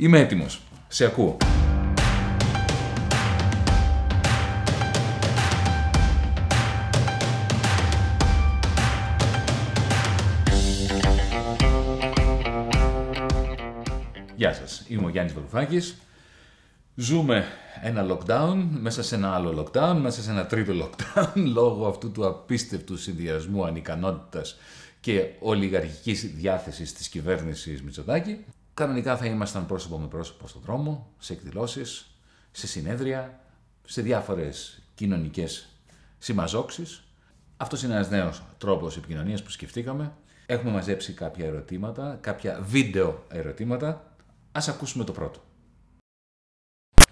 Είμαι έτοιμος. Σε ακούω. Γεια σας, είμαι ο Γιάννης Βαρουφάκης. Ζούμε ένα lockdown, μέσα σε ένα άλλο lockdown, μέσα σε ένα τρίτο lockdown, λόγω αυτού του απίστευτου συνδυασμού ανικανότητας και ολιγαρχικής διάθεσης της κυβέρνησης Μητσοτάκη. Κανονικά θα ήμασταν πρόσωπο με πρόσωπο στον δρόμο, σε εκδηλώσεις, σε συνέδρια, σε διάφορες κοινωνικές συμμαζόξεις. Αυτός είναι ένας νέος τρόπος επικοινωνίας που σκεφτήκαμε. Έχουμε μαζέψει κάποια ερωτήματα, κάποια βίντεο ερωτήματα. Ας ακούσουμε το πρώτο.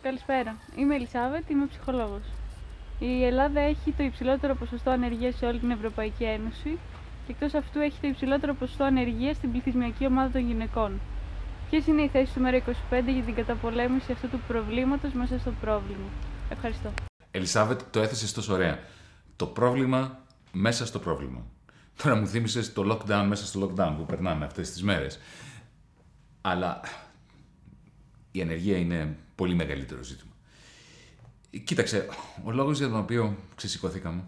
Καλησπέρα. Είμαι η Ελισάβετ, είμαι ψυχολόγος. Η Ελλάδα έχει το υψηλότερο ποσοστό ανεργίας σε όλη την Ευρωπαϊκή Ένωση και εκτός αυτού έχει το υψηλότερο ποσοστό ανεργίας στην πληθυσμιακή ομάδα των γυναικών. Ποιες είναι οι θέσεις του ΜΕΡΑ25 για την καταπολέμηση αυτού του προβλήματος μέσα στο πρόβλημα? Ευχαριστώ. Ελισάβετ, το έθεσες τόσο ωραία. Το πρόβλημα μέσα στο πρόβλημα. Τώρα μου θύμισες το lockdown μέσα στο lockdown που περνάμε αυτές τις μέρες. Αλλά η ανεργία είναι πολύ μεγαλύτερο ζήτημα. Κοίταξε, ο λόγος για τον οποίο ξεσηκωθήκαμε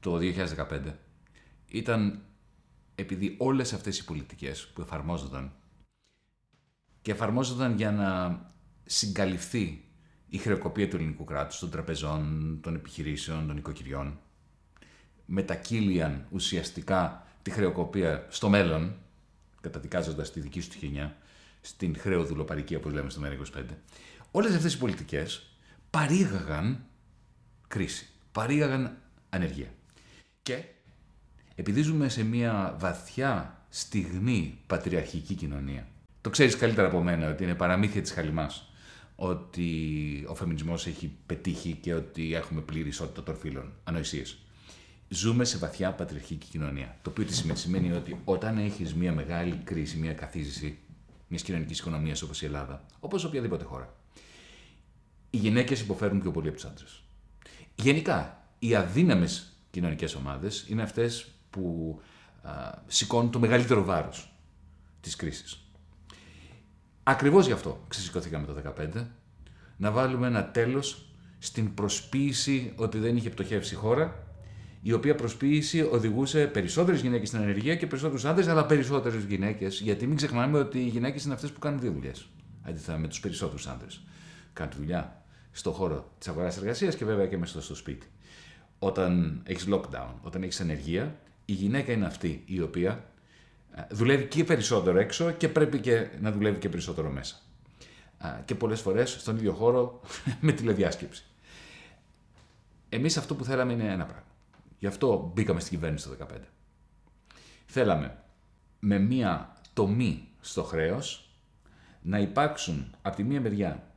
το 2015 ήταν επειδή όλες αυτές οι πολιτικές που εφαρμόζονταν και εφαρμόζονταν για να συγκαλυφθεί η χρεοκοπία του ελληνικού κράτους, των τραπεζών, των επιχειρήσεων, των οικοκυριών, μετακύλιαν ουσιαστικά τη χρεοκοπία στο μέλλον, καταδικάζοντας τη δική σου γενιά, στην χρεοδουλοπαρικία, όπως λέμε στο ΜΕΡΑ25, όλες αυτές οι πολιτικές παρήγαγαν κρίση, παρήγαγαν ανεργία. Και επειδή ζούμε σε μια βαθιά στιγμή πατριαρχική κοινωνία, το ξέρεις καλύτερα από μένα ότι είναι παραμύθια της χαλιμάς, ότι ο φεμινισμός έχει πετύχει και ότι έχουμε πλήρη ισότητα των φύλων, ανοησίες. Ζούμε σε βαθιά πατριαρχική κοινωνία, το οποίο τι σημαίνει? Σημαίνει ότι όταν έχεις μια μεγάλη κρίση, μια καθίζηση μιας κοινωνικής οικονομίας όπως η Ελλάδα, όπως οποιαδήποτε χώρα, οι γυναίκες υποφέρουν πιο πολύ από τους άντρες. Γενικά, οι αδύναμες κοινωνικές ομάδες είναι αυτές που σηκώνουν το μεγαλύτερο βάρος της κρίσης. Ακριβώς γι' αυτό ξεσηκωθήκαμε το 2015, να βάλουμε ένα τέλος στην προσποίηση ότι δεν είχε πτωχεύσει η χώρα, η οποία προσποίηση οδηγούσε περισσότερες γυναίκες στην ανεργία και περισσότερους άντρες, αλλά περισσότερες γυναίκες. Γιατί μην ξεχνάμε ότι οι γυναίκες είναι αυτές που κάνουν δύο δουλειές. Αντίθετα με τους περισσότερους άντρες. Κάνουν τη δουλειά στον χώρο της αγοράς εργασίας και βέβαια και μέσα στο σπίτι. Όταν έχεις lockdown, όταν έχεις ανεργία, η γυναίκα είναι αυτή η οποία δουλεύει και περισσότερο έξω και πρέπει και να δουλεύει και περισσότερο μέσα. Και πολλές φορές στον ίδιο χώρο με τηλεδιάσκεψη. Εμείς αυτό που θέλαμε είναι ένα πράγμα. Γι' αυτό μπήκαμε στην κυβέρνηση το 2015. Θέλαμε με μία τομή στο χρέος να υπάρξουν από τη μία μεριά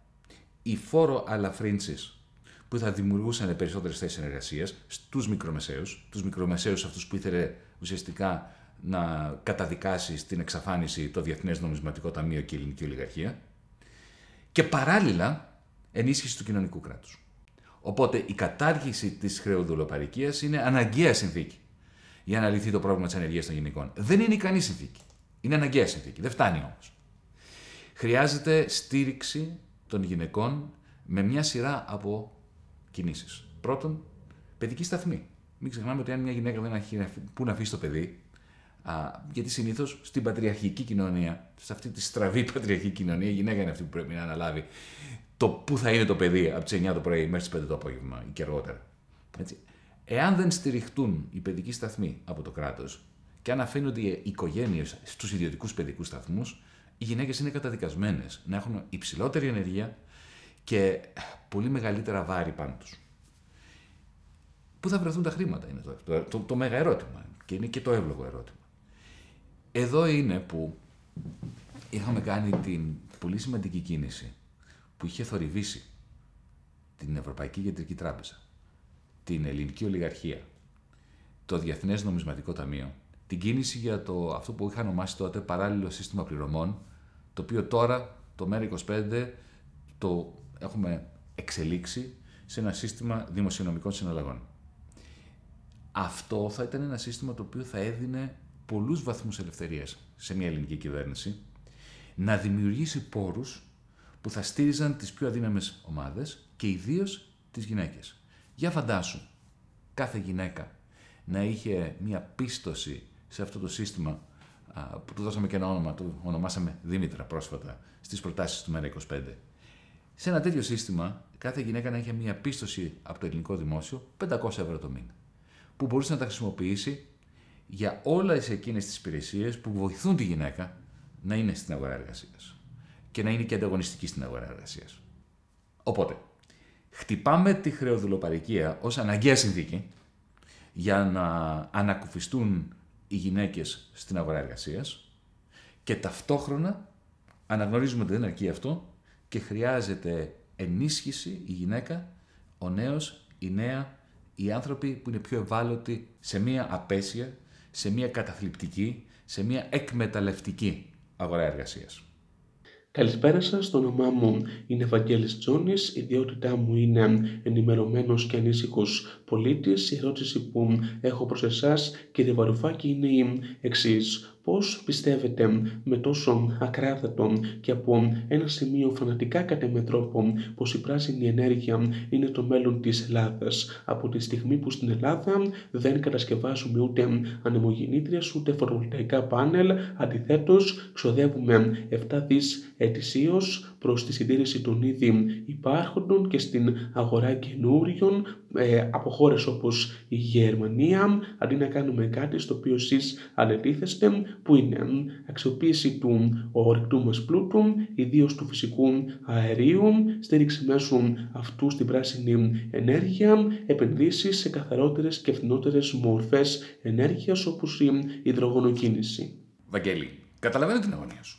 οι φόρο αλαφρύνσεις που θα δημιουργούσαν περισσότερες θέσεις εργασίας στους μικρομεσαίους, τους μικρομεσαίους αυτούς που ήθελε ουσιαστικά να καταδικάσει στην εξαφάνιση το Διεθνές Νομισματικό Ταμείο και η ελληνική ολιγαρχία και παράλληλα ενίσχυση του κοινωνικού κράτους. Οπότε η κατάργηση της χρεοδουλοπαρικίας είναι αναγκαία συνθήκη για να λυθεί το πρόβλημα της ανεργίας των γυναικών. Δεν είναι ικανή συνθήκη. Είναι αναγκαία συνθήκη. Δεν φτάνει όμως. Χρειάζεται στήριξη των γυναικών με μια σειρά από κινήσεις. Πρώτον, παιδική σταθμή. Μην ξεχνάμε ότι αν μια γυναίκα δεν έχει που να αφήσει το παιδί, γιατί συνήθως στην πατριαρχική κοινωνία, σε αυτή τη στραβή πατριαρχική κοινωνία, η γυναίκα είναι αυτή που πρέπει να αναλάβει το πού θα είναι το παιδί από τις 9 το πρωί μέχρι τις 5 το απόγευμα ή και αργότερα. Έτσι. Εάν δεν στηριχτούν οι παιδικοί σταθμοί από το κράτος και αν αφήνονται οι οικογένειες στους ιδιωτικούς παιδικούς σταθμούς, οι γυναίκες είναι καταδικασμένες να έχουν υψηλότερη ενέργεια και πολύ μεγαλύτερα βάρη πάνω τους. Πού θα βρεθούν τα χρήματα είναι το μέγα ερώτημα και είναι και το εύλογο ερώτημα. Εδώ είναι που είχαμε κάνει την πολύ σημαντική κίνηση που είχε θορυβήσει την Ευρωπαϊκή Κεντρική Τράπεζα, την ελληνική ολιγαρχία, το Διεθνές Νομισματικό Ταμείο, την κίνηση για αυτό που είχαν ονομάσει τότε παράλληλο σύστημα πληρωμών, το οποίο τώρα το ΜΕΡΑ25 το έχουμε εξελίξει σε ένα σύστημα δημοσιονομικών συναλλαγών. Αυτό θα ήταν ένα σύστημα το οποίο θα έδινε πολλούς βαθμούς ελευθερίας σε μια ελληνική κυβέρνηση, να δημιουργήσει πόρους που θα στήριζαν τις πιο αδύναμες ομάδες και ιδίως τις γυναίκες. Για φαντάσου, κάθε γυναίκα να είχε μία πίστοση σε αυτό το σύστημα που του δώσαμε και ένα όνομα, του ονομάσαμε Δήμητρα πρόσφατα, στις προτάσεις του ΜΕΡΑ25. Σε ένα τέτοιο σύστημα, κάθε γυναίκα να είχε μία πίστοση από το ελληνικό δημόσιο 500 ευρώ το μήνα, που μπορούσε να τα χρησιμοποιήσει για όλες εκείνες τις υπηρεσίες που βοηθούν τη γυναίκα να είναι στην αγορά εργασίας και να είναι και ανταγωνιστική στην αγορά εργασίας. Οπότε, χτυπάμε τη χρεοδουλοπαρικία ως αναγκαία συνθήκη για να ανακουφιστούν οι γυναίκες στην αγορά εργασίας και ταυτόχρονα αναγνωρίζουμε ότι δεν αρκεί αυτό και χρειάζεται ενίσχυση η γυναίκα, ο νέος, η νέα, οι άνθρωποι που είναι πιο ευάλωτοι σε μία απέσια, σε μία καταθλιπτική, σε μία εκμεταλλευτική αγορά εργασίας. Καλησπέρα σας, το όνομά μου είναι Βαγγέλης Τζόνης, η ιδιότητά μου είναι ενημερωμένος και ανήσυχος πολίτης. Η ερώτηση που έχω προς εσάς, κύριε Βαρουφάκη, είναι η εξής. Πώς πιστεύετε με τόσο ακράδατο και από ένα σημείο φανατικά κατεμετρόπο πως η πράσινη ενέργεια είναι το μέλλον της Ελλάδας, από τη στιγμή που στην Ελλάδα δεν κατασκευάζουμε ούτε ανεμογεννήτριες ούτε φωτοβολταϊκά πάνελ, αντιθέτως ξοδεύουμε 7 δις ετησίως προς τη συντήρηση των ήδη υπάρχοντων και στην αγορά καινούριων από χώρες όπως η Γερμανία, αντί να κάνουμε κάτι στο οποίο εσείς ανετίθεστε, που είναι αξιοποίηση του ορυκτού μας πλούτου, ιδίως του φυσικού αερίου, στήριξη μέσω αυτού στην πράσινη ενέργεια, επενδύσεις σε καθαρότερες και φθηνότερες μορφές ενέργειας όπως η υδρογονοκίνηση. Βαγγέλη, καταλαβαίνω την αγωνία σου.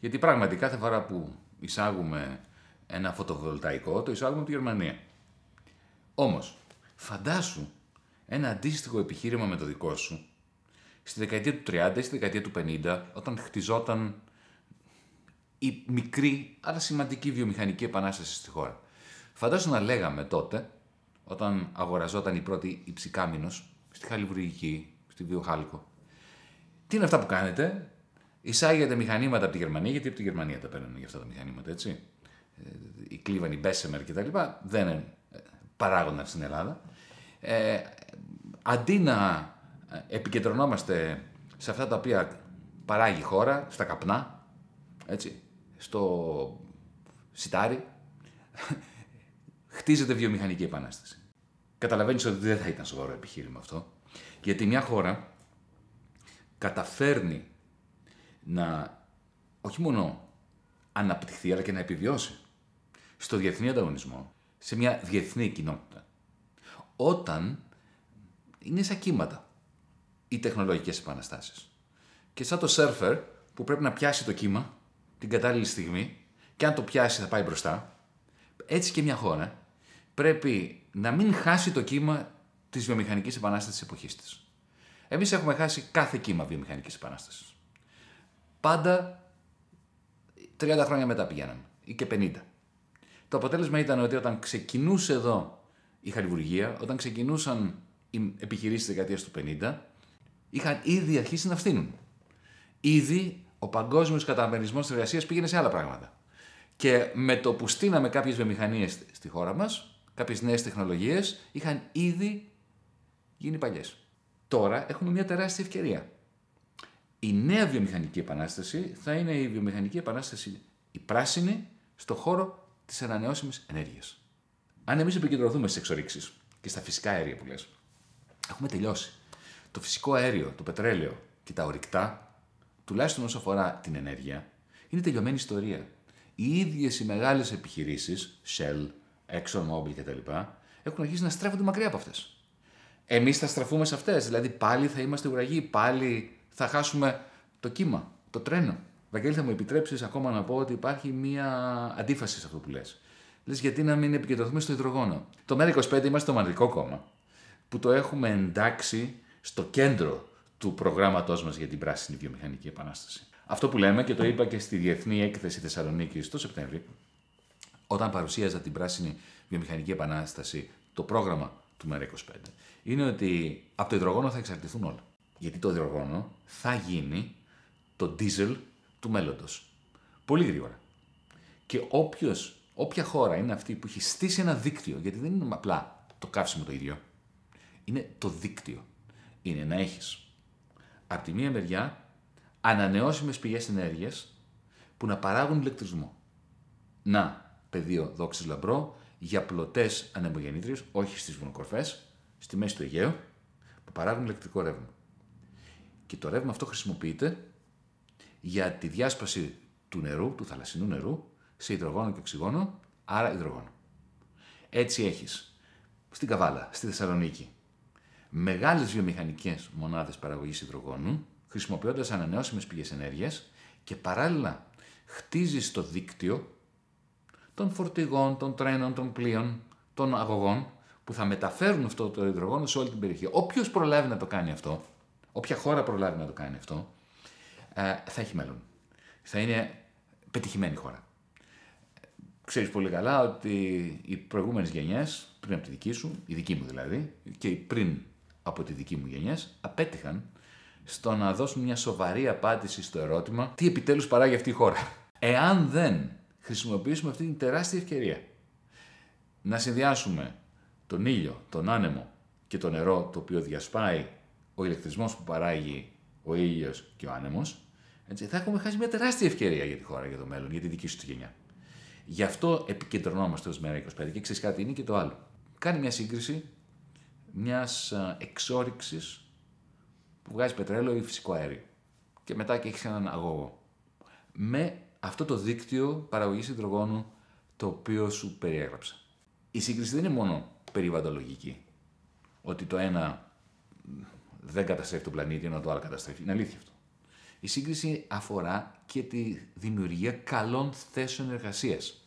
Γιατί πράγματι κάθε φορά που εισάγουμε ένα φωτοβολταϊκό, το εισάγουμε από τη Γερμανία. Όμως, φαντάσου ένα αντίστοιχο επιχείρημα με το δικό σου στη δεκαετία του 30 ή στη δεκαετία του 50, όταν χτιζόταν η μικρή αλλά σημαντική βιομηχανική επανάσταση στη χώρα. Φαντάσου να λέγαμε τότε, όταν αγοραζόταν η πρώτη υψικάμινος στη Χαλιβουργική, στη Βιοχάλκο, τι είναι αυτά που κάνετε? Εισάγεται μηχανήματα από τη Γερμανία, γιατί από τη Γερμανία τα παίρνουν για αυτά τα μηχανήματα, έτσι. Οι Κλίβαν, οι Μπέσεμερ κτλ. Δεν παράγονταν στην Ελλάδα. Αντί να επικεντρωνόμαστε σε αυτά τα οποία παράγει η χώρα, στα καπνά, έτσι, στο σιτάρι, χτίζεται βιομηχανική επανάσταση. Καταλαβαίνεις ότι δεν θα ήταν σοβαρό επιχείρημα αυτό, γιατί μια χώρα καταφέρνει να όχι μόνο αναπτυχθεί, αλλά και να επιβιώσει στο διεθνή ανταγωνισμό, σε μια διεθνή κοινότητα, όταν είναι σαν κύματα οι τεχνολογικές επαναστάσεις. Και σαν το σέρφερ που πρέπει να πιάσει το κύμα την κατάλληλη στιγμή και αν το πιάσει θα πάει μπροστά, έτσι και μια χώρα πρέπει να μην χάσει το κύμα της βιομηχανικής επανάστασης της εποχής της. Εμείς έχουμε χάσει κάθε κύμα βιομηχανικής επανάστασης. Πάντα 30 χρόνια μετά πηγαίναμε, ή και 50. Το αποτέλεσμα ήταν ότι όταν ξεκινούσε εδώ η χαλιβουργία, όταν ξεκινούσαν οι επιχειρήσεις της δεκαετίας του 50, είχαν ήδη αρχίσει να φθήνουν. Ήδη ο παγκόσμιος καταμερισμός της εργασίας πήγαινε σε άλλα πράγματα. Και με το που στείναμε κάποιες βιομηχανίες στη χώρα μας, κάποιες νέες τεχνολογίες, είχαν ήδη γίνει παλιές. Τώρα έχουμε μια τεράστια ευκαιρία. Η νέα βιομηχανική επανάσταση θα είναι η βιομηχανική επανάσταση, η πράσινη, στον χώρο της ανανεώσιμης ενέργειας. Αν εμείς επικεντρωθούμε στις εξορίξεις και στα φυσικά αέρια που λες, έχουμε τελειώσει. Το φυσικό αέριο, το πετρέλαιο και τα ορυκτά, τουλάχιστον όσο αφορά την ενέργεια, είναι τελειωμένη ιστορία. Οι ίδιες οι μεγάλες επιχειρήσεις, Shell, ExxonMobil κτλ., έχουν αρχίσει να στρέφονται μακριά από αυτές. Εμείς θα στραφούμε σε αυτές, δηλαδή πάλι θα είμαστε ουραγοί, πάλι θα χάσουμε το κύμα, το τρένο. Βαγγέλη, θα μου επιτρέψεις ακόμα να πω ότι υπάρχει μία αντίφαση σε αυτό που λες. Λες γιατί να μην επικεντρωθούμε στο υδρογόνο? Το ΜΕΡΑ25 είμαστε το μοναδικό κόμμα που το έχουμε εντάξει στο κέντρο του προγράμματός μας για την πράσινη βιομηχανική επανάσταση. Αυτό που λέμε, και το είπα και στη Διεθνή Έκθεση Θεσσαλονίκης το Σεπτέμβρη, όταν παρουσίαζα την πράσινη βιομηχανική επανάσταση, το πρόγραμμα του ΜΕΡΑ25, είναι ότι από το υδρογόνο θα εξαρτηθούν όλα. Γιατί το υδρογόνο θα γίνει το ντίζελ του μέλλοντος. Πολύ γρήγορα. Και όποια χώρα είναι αυτή που έχει στήσει ένα δίκτυο, γιατί δεν είναι απλά το καύσιμο το ίδιο, είναι το δίκτυο. Είναι να έχεις από τη μία μεριά ανανεώσιμες πηγές ενέργειας που να παράγουν ηλεκτρισμό. Να, πεδίο δόξης λαμπρό, για πλωτές ανεμογεννήτριες, όχι στις βουνοκορφές, στη μέση του Αιγαίου, που παράγουν ηλεκτρικό ρεύμα. Και το ρεύμα αυτό χρησιμοποιείται για τη διάσπαση του νερού, του θαλασσινού νερού, σε υδρογόνο και οξυγόνο, άρα υδρογόνο. Έτσι έχεις στην Καβάλα, στη Θεσσαλονίκη, μεγάλες βιομηχανικές μονάδες παραγωγής υδρογόνου, χρησιμοποιώντας ανανεώσιμες πηγές ενέργειας και παράλληλα χτίζεις το δίκτυο των φορτηγών, των τρένων, των πλοίων, των αγωγών που θα μεταφέρουν αυτό το υδρογόνο σε όλη την περιοχή. Όποιος προλάβει να το κάνει αυτό, όποια χώρα προλάβει να το κάνει αυτό, θα έχει μέλλον. Θα είναι πετυχημένη χώρα. Ξέρεις πολύ καλά ότι οι προηγούμενες γενιές, πριν από τη δική σου, η δική μου δηλαδή, και πριν από τη δική μου γενιές, απέτυχαν στο να δώσουν μια σοβαρή απάντηση στο ερώτημα τι επιτέλους παράγει αυτή η χώρα. Εάν δεν χρησιμοποιήσουμε αυτή την τεράστια ευκαιρία να συνδυάσουμε τον ήλιο, τον άνεμο και το νερό το οποίο διασπάει ο ηλεκτρισμός που παράγει ο ήλιος και ο άνεμος, έτσι, θα έχουμε χάσει μια τεράστια ευκαιρία για τη χώρα, για το μέλλον, για τη δική σου τη γενιά. Γι' αυτό επικεντρωνόμαστε ως ΜΕΡΑ25. Και ξέρεις κάτι, είναι και το άλλο. Κάνει μια σύγκριση μιας εξόρυξης που βγάζει πετρέλαιο ή φυσικό αέριο. Και μετά και έχεις έναν αγωγό. Με αυτό το δίκτυο παραγωγής υδρογόνου το οποίο σου περιέγραψα. Η σύγκριση δεν είναι μόνο περιβαλλοντολογική. Ότι το ένα δεν καταστρέφει τον πλανήτη ενώ το άλλο καταστρέφει. Είναι αλήθεια αυτό. Η σύγκριση αφορά και τη δημιουργία καλών θέσεων εργασίας.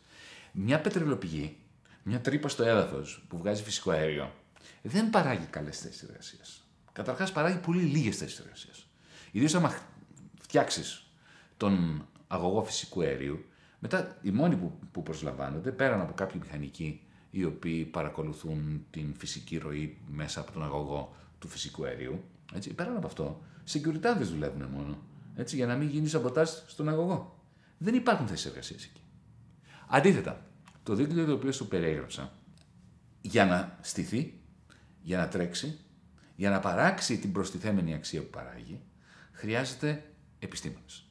Μια πετρελοπηγή, μια τρύπα στο έδαφος που βγάζει φυσικό αέριο, δεν παράγει καλές θέσεις εργασίας. Καταρχάς παράγει πολύ λίγες θέσεις εργασίας. Ιδίως άμα φτιάξεις τον αγωγό φυσικού αερίου, μετά οι μόνοι που προσλαμβάνονται, πέραν από κάποιοι μηχανικοί οι οποίοι παρακολουθούν την φυσική ροή μέσα από τον αγωγό του φυσικού αερίου, έτσι, πέραν από αυτό, σεκιουριτάδες δουλεύουν μόνο. Έτσι, για να μην γίνει σαμποτάζ στον αγωγό. Δεν υπάρχουν θέσεις εργασίας εκεί. Αντίθετα, το δίκτυο το οποίο σου περιέγραψα, για να στηθεί, για να τρέξει, για να παράξει την προστιθέμενη αξία που παράγει, χρειάζεται επιστήμονες.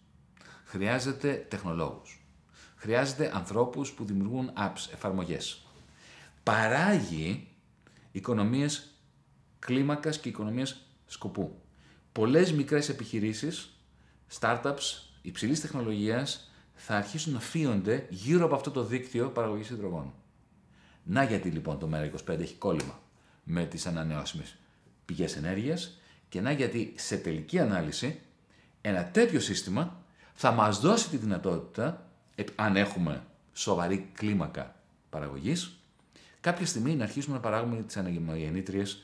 Χρειάζεται τεχνολόγους. Χρειάζεται ανθρώπους που δημιουργούν apps, εφαρμογές. Παράγει οικονομίες κλίμακας και οικονομίες σκοπού. Πολλές μικρές επιχειρήσεις, startups υψηλής τεχνολογίας θα αρχίσουν να φύονται γύρω από αυτό το δίκτυο παραγωγής υδρογόνου. Να γιατί λοιπόν το ΜΕΡΑ25 έχει κόλλημα με τις ανανεώσιμες πηγές ενέργειας και να γιατί σε τελική ανάλυση ένα τέτοιο σύστημα θα μας δώσει τη δυνατότητα, αν έχουμε σοβαρή κλίμακα παραγωγής, κάποια στιγμή να αρχίσουμε να παράγουμε τις ανεμογεννήτριες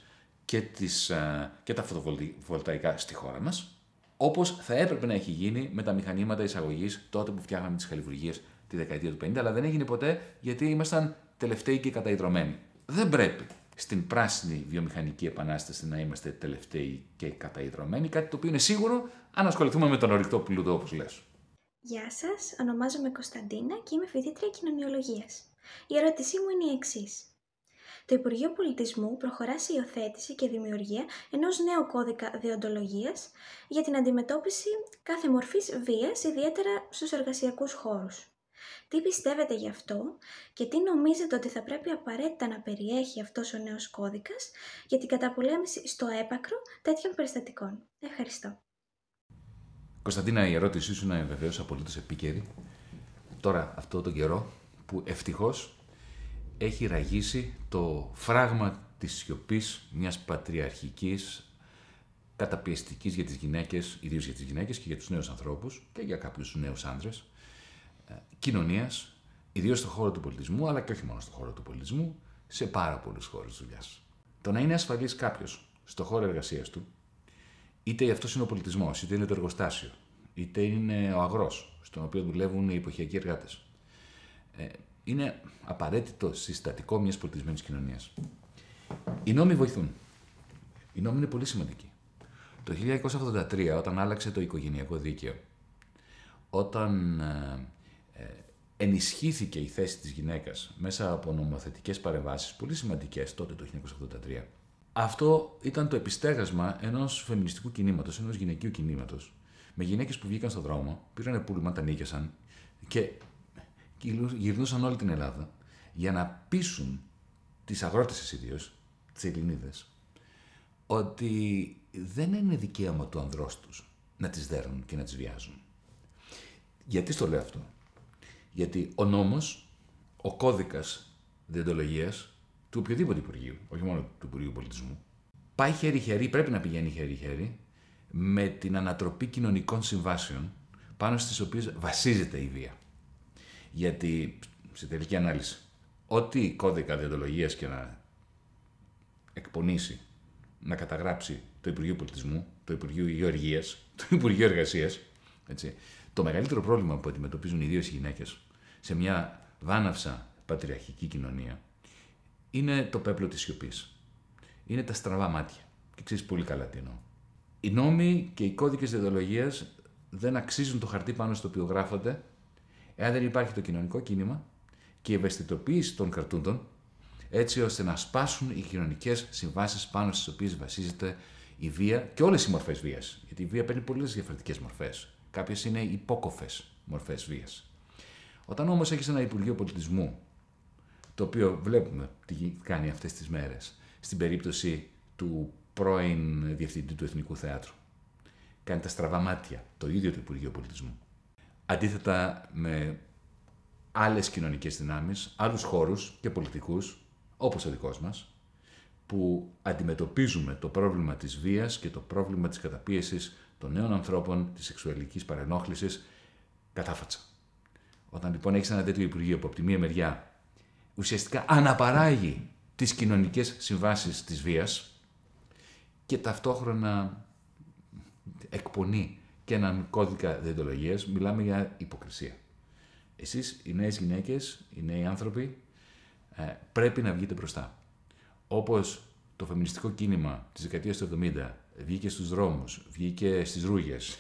και τα φωτοβολταϊκά στη χώρα μας, όπως θα έπρεπε να έχει γίνει με τα μηχανήματα εισαγωγής τότε που φτιάχναμε τις χαλιβουργίες τη δεκαετία του 50, αλλά δεν έγινε ποτέ γιατί ήμασταν τελευταίοι και καταϊτρωμένοι. Δεν πρέπει στην πράσινη βιομηχανική επανάσταση να είμαστε τελευταίοι και καταϊτρωμένοι, κάτι το οποίο είναι σίγουρο αν ασχοληθούμε με τον ορυκτό πλούτο, όπως λες. Γεια σας, ονομάζομαι Κωνσταντίνα και είμαι φοιτήτρια κοινωνιολογίας. Η ερώτησή μου είναι η εξής. Το Υπουργείο Πολιτισμού προχωρά σε υιοθέτηση και δημιουργία ενός νέου κώδικα δεοντολογίας για την αντιμετώπιση κάθε μορφής βίας, ιδιαίτερα στους εργασιακούς χώρους. Τι πιστεύετε γι' αυτό και τι νομίζετε ότι θα πρέπει απαραίτητα να περιέχει αυτός ο νέος κώδικας για την καταπολέμηση στο έπακρο τέτοιων περιστατικών? Ευχαριστώ. Κωνσταντίνα, η ερώτησή σου είναι βεβαίως απολύτως επίκαιρη. Τώρα αυτό τον καιρό που ευτυχώς έχει ραγίσει το φράγμα της σιωπής μιας πατριαρχικής, καταπιεστικής για τις γυναίκες, ιδίως για τις γυναίκες και για τους νέους ανθρώπους και για κάποιους νέους άντρες, κοινωνίας, ιδίως στον χώρο του πολιτισμού, αλλά και όχι μόνο στον χώρο του πολιτισμού, σε πάρα πολλούς χώρους δουλειάς. Το να είναι ασφαλής κάποιος στον χώρο εργασίας του, είτε αυτός είναι ο πολιτισμός, είτε είναι το εργοστάσιο, είτε είναι ο αγρός, στον οποίο δουλεύουν οι εποχιακοί εργάτες, είναι απαραίτητο συστατικό μιας πολιτισμένης κοινωνίας. Οι νόμοι βοηθούν. Οι νόμοι είναι πολύ σημαντικοί. Το 1983, όταν άλλαξε το οικογενειακό δίκαιο, όταν ενισχύθηκε η θέση της γυναίκας μέσα από νομοθετικές παρεμβάσεις πολύ σημαντικές τότε το 1983. Αυτό ήταν το επιστέγασμα ενός φεμινιστικού κινήματος, ενός γυναικείου κινήματος, με γυναίκες που βγήκαν στον δρόμο, πήραν πούλμα, τα νίκησαν και γυρνούσαν όλη την Ελλάδα για να πείσουν τις αγρότες ιδίως, τις Ελληνίδες, ότι δεν είναι δικαίωμα του ανδρός τους να τις δέρνουν και να τις βιάζουν. Γιατί στο λέω αυτό? Γιατί ο νόμος, ο κώδικας διοντολογίας του οποιοδήποτε Υπουργείου, όχι μόνο του Υπουργείου Πολιτισμού, πάει χέρι-χέρι, πρέπει να πηγαίνει χέρι-χέρι, με την ανατροπή κοινωνικών συμβάσεων πάνω στις οποίες βασίζεται η βία. Γιατί, σε τελική ανάλυση, ό,τι κώδικα διοντολογίας και να εκπονήσει, να καταγράψει το Υπουργείο Πολιτισμού, το Υπουργείο Γεωργίας, το Υπουργείο Εργασίας, έτσι, το μεγαλύτερο πρόβλημα που αντιμετωπίζουν ιδίως οι γυναίκες σε μια βάναυσα πατριαρχική κοινωνία είναι το πέπλο της σιωπής. Είναι τα στραβά μάτια. Και ξέρεις πολύ καλά τι εννοώ. Οι νόμοι και οι κώδικες διοντολογίας δεν αξίζουν το χαρτί πάνω στο οποίο γράφονται, εάν δεν υπάρχει το κοινωνικό κίνημα και η ευαισθητοποίηση των κρατούντων, έτσι ώστε να σπάσουν οι κοινωνικές συμβάσεις πάνω στις οποίες βασίζεται η βία και όλες οι μορφές βίας. Γιατί η βία παίρνει πολλές διαφορετικές μορφές. Κάποιες είναι υπόκοφες μορφές βίας. Όταν όμως έχεις ένα Υπουργείο Πολιτισμού, το οποίο βλέπουμε τι κάνει αυτές τις μέρες, στην περίπτωση του πρώην Διευθυντή του Εθνικού Θέατρου, κάνει τα στραβά μάτια το ίδιο το Υπουργείο Πολιτισμού. Αντίθετα με άλλες κοινωνικές δυνάμεις, άλλους χώρους και πολιτικούς, όπως ο δικός μας, που αντιμετωπίζουμε το πρόβλημα της βίας και το πρόβλημα της καταπίεσης των νέων ανθρώπων, της σεξουαλικής παρενόχλησης, κατάφατσα. Όταν λοιπόν έχεις ένα τέτοιο Υπουργείο που από τη μία μεριά ουσιαστικά αναπαράγει τις κοινωνικές συμβάσεις της βίας και ταυτόχρονα εκπονεί και έναν κώδικα διοντολογίας, μιλάμε για υποκρισία. Εσείς, οι νέες γυναίκες, οι νέοι άνθρωποι, πρέπει να βγείτε μπροστά. Όπως το φεμινιστικό κίνημα της δεκαετίας του 70 βγήκε στους δρόμους, βγήκε στις ρούγες,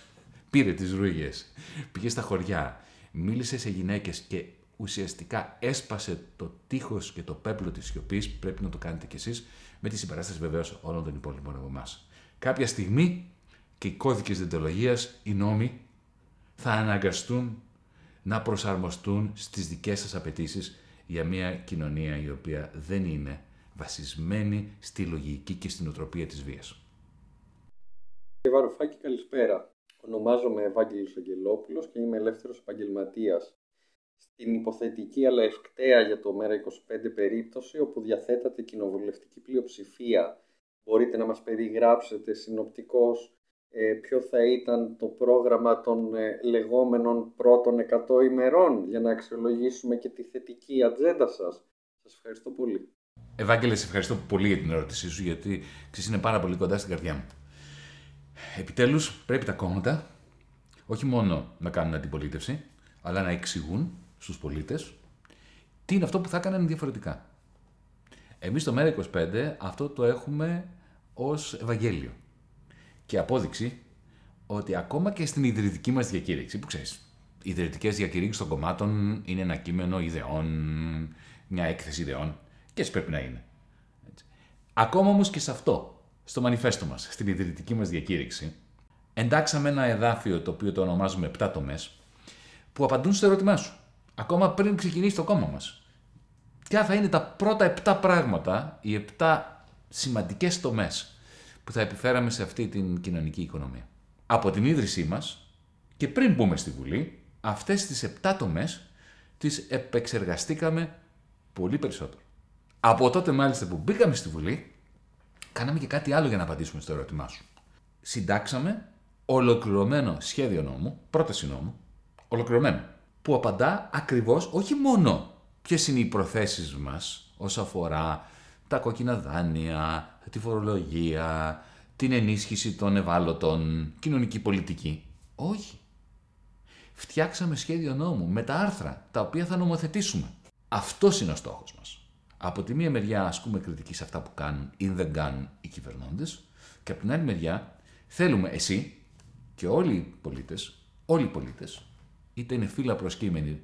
πήρε τις ρούγες, πήγε στα χωριά, μίλησε σε γυναίκες και ουσιαστικά έσπασε το τείχος και το πέπλο της σιωπής, πρέπει να το κάνετε κι εσείς, με τη συμπαράσταση βεβαίως όλων των υπόλοιπων από εμάς. Κάποια στιγμή και οι κώδικες διοντολογίας, οι νόμοι, θα αναγκαστούν να προσαρμοστούν στις δικές σας απαιτήσεις για μια κοινωνία η οποία δεν είναι βασισμένη στη λογική και στην οτροπία της βίας. Κύριε Βαρουφάκη, καλησπέρα. Ονομάζομαι Ευάγγελος Αγγελόπουλος και είμαι ελεύθερος επαγγελματίας. Στην υποθετική αλλά ευκταία για το ΜΕΡΑ25 περίπτωση, όπου διαθέτατε κοινοβουλευτική πλειοψηφία, μπορείτε να μας περιγράψετε συνοπτικώς ποιο θα ήταν το πρόγραμμα των λεγόμενων πρώτων 100 ημερών για να αξιολογήσουμε και τη θετική ατζέντα σας? Σας ευχαριστώ πολύ. Ευάγγελε, σε ευχαριστώ πολύ για την ερώτησή σου, γιατί ξέρεις, είναι πάρα πολύ κοντά στην καρδιά μου. Επιτέλους, πρέπει τα κόμματα όχι μόνο να κάνουν αντιπολίτευση, αλλά να εξηγούν στους πολίτες τι είναι αυτό που θα έκαναν διαφορετικά. Εμείς στο ΜΕΡΑ25 αυτό το έχουμε ως Ευαγγέλιο. Και απόδειξη ότι ακόμα και στην ιδρυτική μας διακήρυξη, που ξέρεις, οι ιδρυτικές διακήρυξεις των κομμάτων είναι ένα κείμενο ιδεών, μια έκθεση ιδεών, και έτσι πρέπει να είναι. Έτσι. Ακόμα όμως και σε αυτό, στο μανιφέστο μας, στην ιδρυτική μας διακήρυξη, εντάξαμε ένα εδάφιο το οποίο το ονομάζουμε 7 τομές, που απαντούν στο ερώτημά σου, ακόμα πριν ξεκινήσει το κόμμα μας. Ποια θα είναι τα πρώτα 7 πράγματα, οι 7 σημαντικές τομές που θα επιφέραμε σε αυτή την κοινωνική οικονομία. Από την ίδρυσή μας και πριν μπούμε στη Βουλή, αυτές τις 7 τομές τις επεξεργαστήκαμε πολύ περισσότερο. Από τότε μάλιστα που μπήκαμε στη Βουλή, κάναμε και κάτι άλλο για να απαντήσουμε στο ερώτημά σου. Συντάξαμε ολοκληρωμένο σχέδιο νόμου, πρόταση νόμου, ολοκληρωμένο, που απαντά ακριβώς όχι μόνο ποιες είναι οι προθέσεις μας όσον αφορά τα κόκκινα δάνεια, τη φορολογία, την ενίσχυση των ευάλωτων, κοινωνική πολιτική. Όχι. Φτιάξαμε σχέδιο νόμου με τα άρθρα τα οποία θα νομοθετήσουμε. Αυτός είναι ο στόχος μας. Από τη μία μεριά ασκούμε κριτική σε αυτά που κάνουν ή δεν κάνουν οι κυβερνώντες και από την άλλη μεριά θέλουμε εσύ και όλοι οι πολίτες, είτε είναι φύλαπρος κείμενοι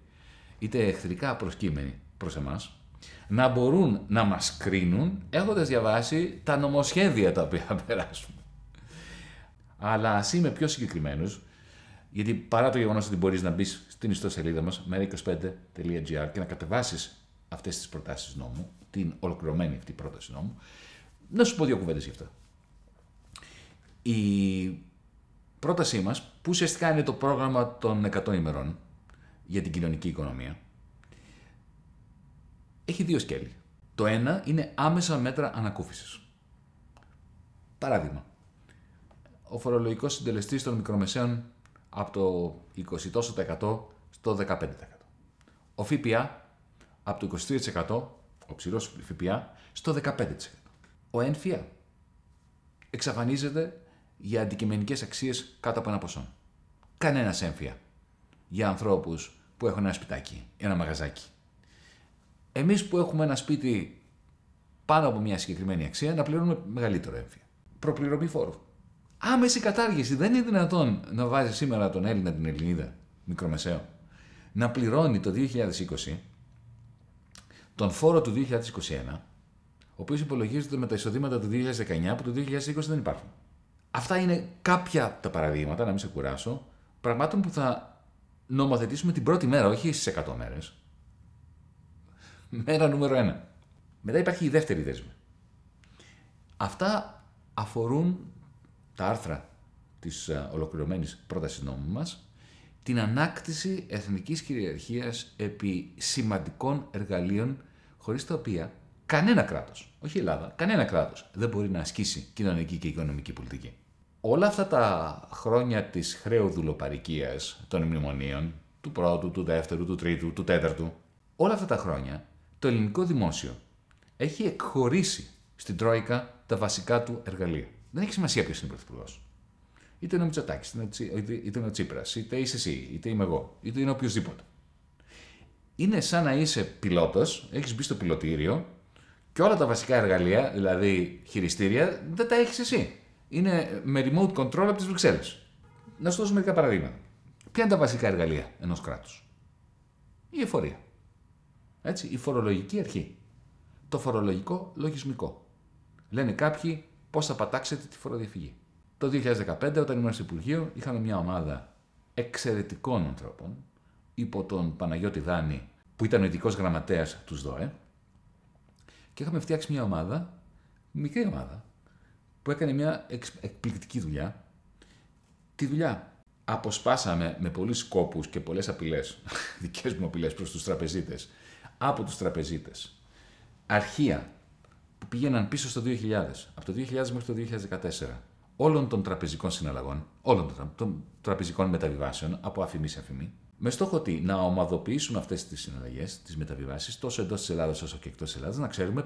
είτε εχθρικά προσκύμενοι προς εμάς, να μπορούν να μας κρίνουν έχοντας διαβάσει τα νομοσχέδια τα οποία θα περάσουν. Αλλά ας είμαι πιο συγκεκριμένος, γιατί παρά το γεγονός ότι μπορείς να μπεις στην ιστοσελίδα μας mera25.gr και να κατεβάσεις αυτές τις προτάσεις νόμου, την ολοκληρωμένη αυτή πρόταση νόμου, να σου πω δύο κουβέντες γι' αυτά. Η πρότασή μας, που ουσιαστικά είναι το πρόγραμμα των 100 ημερών για την κοινωνική οικονομία, έχει δύο σκέλη. Το ένα είναι άμεσα μέτρα ανακούφισης. Παράδειγμα, ο φορολογικός συντελεστής των μικρομεσαίων από το 20% στο 15%. Ο ΦΠΑ από το 23%, ο ψηλός ΦΠΑ, στο 15%. Ο ΕΝΦΙΑ εξαφανίζεται για αντικειμενικές αξίες κάτω από ένα ποσό. Κανένας ΕΝΦΙΑ για ανθρώπους που έχουν ένα σπιτάκι, ένα μαγαζάκι. Εμείς που έχουμε ένα σπίτι πάνω από μια συγκεκριμένη αξία, να πληρώνουμε μεγαλύτερο έμφυα. Προπληρωμή φόρου. Άμεση κατάργηση. Δεν είναι δυνατόν να βάζει σήμερα τον Έλληνα, την Ελληνίδα, μικρομεσαίο, να πληρώνει το 2020 τον φόρο του 2021, ο οποίος υπολογίζεται με τα εισοδήματα του 2019, που το 2020 δεν υπάρχουν. Αυτά είναι κάποια τα παραδείγματα, να μην σε κουράσω, πραγμάτων που θα νομοθετήσουμε την πρώτη μέρα, όχι στις 100 μέρες. Μέρα νούμερο 1. Μετά υπάρχει η δεύτερη δέσμη. Αυτά αφορούν τα άρθρα της ολοκληρωμένης πρότασης νόμου μας, την ανάκτηση εθνικής κυριαρχίας επί σημαντικών εργαλείων, χωρίς τα οποία κανένα κράτος, όχι η Ελλάδα, κανένα κράτος δεν μπορεί να ασκήσει κοινωνική και οικονομική πολιτική. Όλα αυτά τα χρόνια της χρέοδουλοπαρικίας των μνημονίων, του πρώτου, του δεύτερου, του τρίτου, του τέταρτου, όλα αυτά τα χρόνια το ελληνικό δημόσιο έχει εκχωρήσει στην Τρόικα τα βασικά του εργαλεία. Δεν έχει σημασία ποιος είναι ο πρωθυπουργός. Είτε είναι ο Μητσοτάκης, είτε είναι ο Τσίπρας, είτε είσαι εσύ, είτε είμαι εγώ, είτε είναι οποιοδήποτε. Είναι σαν να είσαι πιλότος, έχεις μπει στο πιλωτήριο και όλα τα βασικά εργαλεία, δηλαδή χειριστήρια, δεν τα έχεις εσύ. Είναι με remote control από τις Βρυξέλλες. Να σου δώσω μερικά παραδείγματα. Ποια είναι τα βασικά εργαλεία ενός κράτους? Η εφορία. Έτσι, η φορολογική αρχή, το φορολογικό λογισμικό. Λένε κάποιοι πώς θα πατάξετε τη φοροδιαφυγή. Το 2015, όταν ήμουν στο Υπουργείο, είχαμε μια ομάδα εξαιρετικών ανθρώπων υπό τον Παναγιώτη Δάνη, που ήταν ο ειδικός γραμματέας του ΣΔΟΕ, και είχαμε φτιάξει μια ομάδα, μικρή ομάδα, που έκανε μια εκπληκτική δουλειά. Τη δουλειά αποσπάσαμε με πολλούς κόπους και πολλές απειλές, δικές μου απειλές προς τους τραπεζίτες, από τους τραπεζίτες, αρχεία που πήγαιναν πίσω στο 2000, από το 2000 μέχρι το 2014, όλων των τραπεζικών συναλλαγών, όλων των τραπεζικών μεταβιβάσεων, από αφημή σε αφημή, με στόχο ότι να ομαδοποιήσουμε αυτές τις συναλλαγές, τις μεταβιβάσεις, τόσο εντός της Ελλάδας όσο και εκτός της Ελλάδας, να ξέρουμε